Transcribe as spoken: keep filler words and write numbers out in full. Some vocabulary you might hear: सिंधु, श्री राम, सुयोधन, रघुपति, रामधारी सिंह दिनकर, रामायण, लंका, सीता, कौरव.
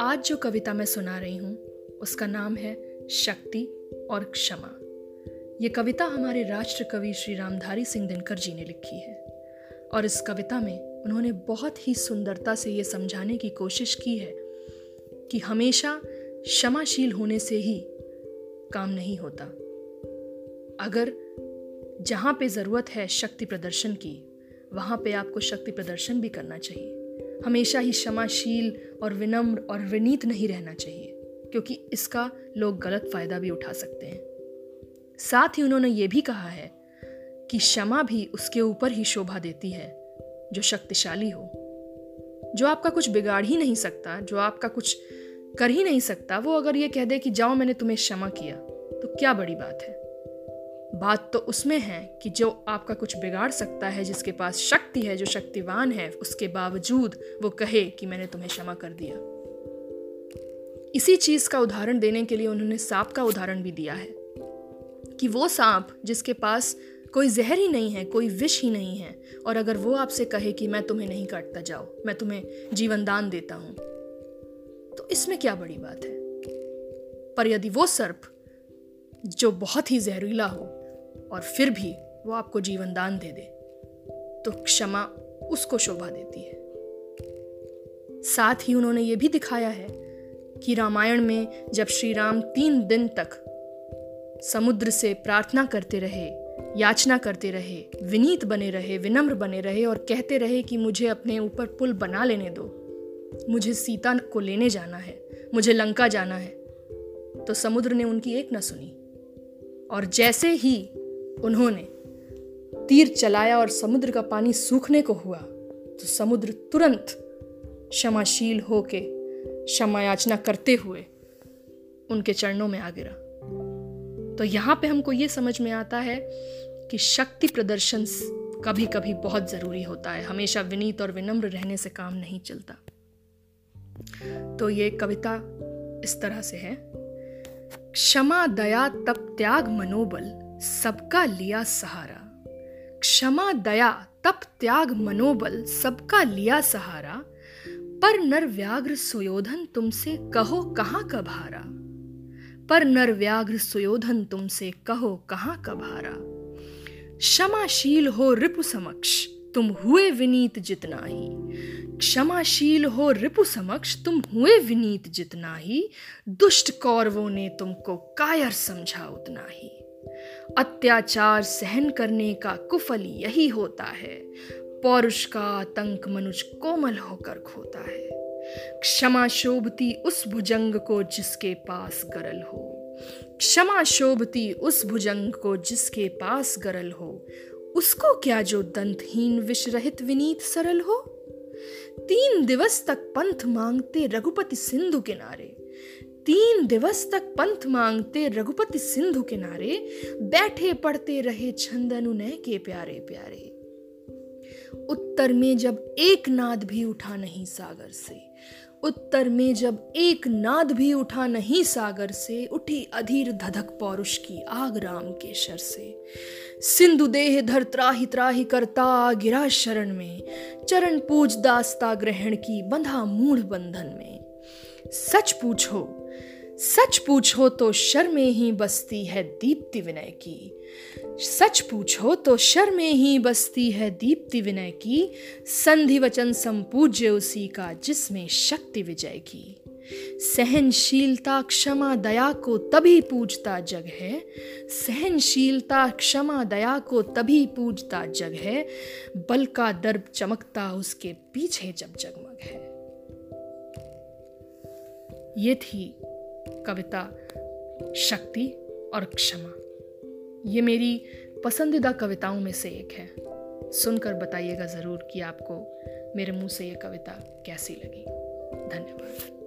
आज जो कविता मैं सुना रही हूं उसका नाम है शक्ति और क्षमा। ये कविता हमारे राष्ट्र कवि श्री रामधारी सिंह दिनकर जी ने लिखी है और इस कविता में उन्होंने बहुत ही सुंदरता से ये समझाने की कोशिश की है कि हमेशा क्षमाशील होने से ही काम नहीं होता। अगर जहाँ पे ज़रूरत है शक्ति प्रदर्शन की, वहाँ पे आपको शक्ति प्रदर्शन भी करना चाहिए। हमेशा ही क्षमाशील और विनम्र और विनीत नहीं रहना चाहिए, क्योंकि इसका लोग गलत फ़ायदा भी उठा सकते हैं। साथ ही उन्होंने ये भी कहा है कि क्षमा भी उसके ऊपर ही शोभा देती है जो शक्तिशाली हो। जो आपका कुछ बिगाड़ ही नहीं सकता, जो आपका कुछ कर ही नहीं सकता, वो अगर ये कह दे कि जाओ मैंने तुम्हें क्षमा किया, तो क्या बड़ी बात है। बात तो उसमें है कि जो आपका कुछ बिगाड़ सकता है, जिसके पास शक्ति है, जो शक्तिवान है, उसके बावजूद वो कहे कि मैंने तुम्हें क्षमा कर दिया। इसी चीज़ का उदाहरण देने के लिए उन्होंने सांप का उदाहरण भी दिया है कि वो सांप जिसके पास कोई जहर ही नहीं है, कोई विष ही नहीं है, और अगर वो आपसे कहे कि मैं तुम्हें नहीं काटता, जाओ मैं तुम्हें जीवन दान देता हूँ, तो इसमें क्या बड़ी बात है। पर यदि वो सर्प जो बहुत ही जहरीला हो और फिर भी वो आपको जीवन दान दे दे, तो क्षमा उसको शोभा देती है। साथ ही उन्होंने ये भी दिखाया है कि रामायण में जब श्री राम तीन दिन तक समुद्र से प्रार्थना करते रहे, याचना करते रहे, विनीत बने रहे, विनम्र बने रहे और कहते रहे कि मुझे अपने ऊपर पुल बना लेने दो, मुझे सीता को लेने जाना है, मुझे लंका जाना है, तो समुद्र ने उनकी एक न सुनी। और जैसे ही उन्होंने तीर चलाया और समुद्र का पानी सूखने को हुआ, तो समुद्र तुरंत क्षमाशील होके, क्षमा याचना करते हुए उनके चरणों में आ गिरा। तो यहाँ पे हमको ये समझ में आता है कि शक्ति प्रदर्शन कभी कभी बहुत ज़रूरी होता है। हमेशा विनीत और विनम्र रहने से काम नहीं चलता। तो ये कविता इस तरह से है। क्षमा दया तप त्याग मनोबल सबका लिया सहारा, क्षमा दया तप त्याग मनोबल सबका लिया सहारा, पर नरव्याघ्र सुयोधन तुमसे कहो कहाँ का भारा, पर नरव्याघ्र सुयोधन तुमसे कहो कहाँ का भारा, क्षमाशील हो रिपु समक्ष तुम हुए विनीत जितना ही, क्षमाशील हो रिपु समक्ष तुम हुए विनीत जितना ही, दुष्ट कौरवों ने तुमको कायर समझा उतना ही, अत्याचार सहन करने का कुफल यही होता है, पौरुष का आतंक मनुज कोमल होकर खोता है, क्षमा शोभती उस भुजंग को जिसके पास गरल हो, क्षमा शोभती उस भुजंग को जिसके पास गरल हो, उसको क्या जो दंतहीन विष रहित विनीत सरल हो, तीन दिवस तक पंथ मांगते रघुपति सिंधु किनारे, तीन दिवस तक पंथ मांगते रघुपति सिंधु किनारे, बैठे पढ़ते रहे छंद अनुनय के प्यारे प्यारे, उत्तर में जब एक नाद भी उठा नहीं सागर से, उत्तर में जब एक नाद भी उठा नहीं सागर से, उठी अधीर धधक पौरुष की आग राम के शर से, सिंधु देह धर त्राहि त्राहि करता गिरा शरण में, चरण पूज दास्ता ग्रहण की बंधा मूढ़ बंधन में, सच पूछो सच पूछो तो शर में ही बसती है दीप्ति विनय की, सच पूछो तो शर में ही बसती है दीप्ति विनय की, संधि वचन संपूज्य उसी का जिसमें शक्ति विजय की, सहनशीलता क्षमा दया को तभी पूजता जग है, सहनशीलता क्षमा दया को तभी पूजता जग है, बल का दर्प चमकता उसके पीछे जब जगमग है। ये थी कविता शक्ति और क्षमा। ये मेरी पसंदीदा कविताओं में से एक है। सुनकर बताइएगा ज़रूर कि आपको मेरे मुंह से ये कविता कैसी लगी। धन्यवाद।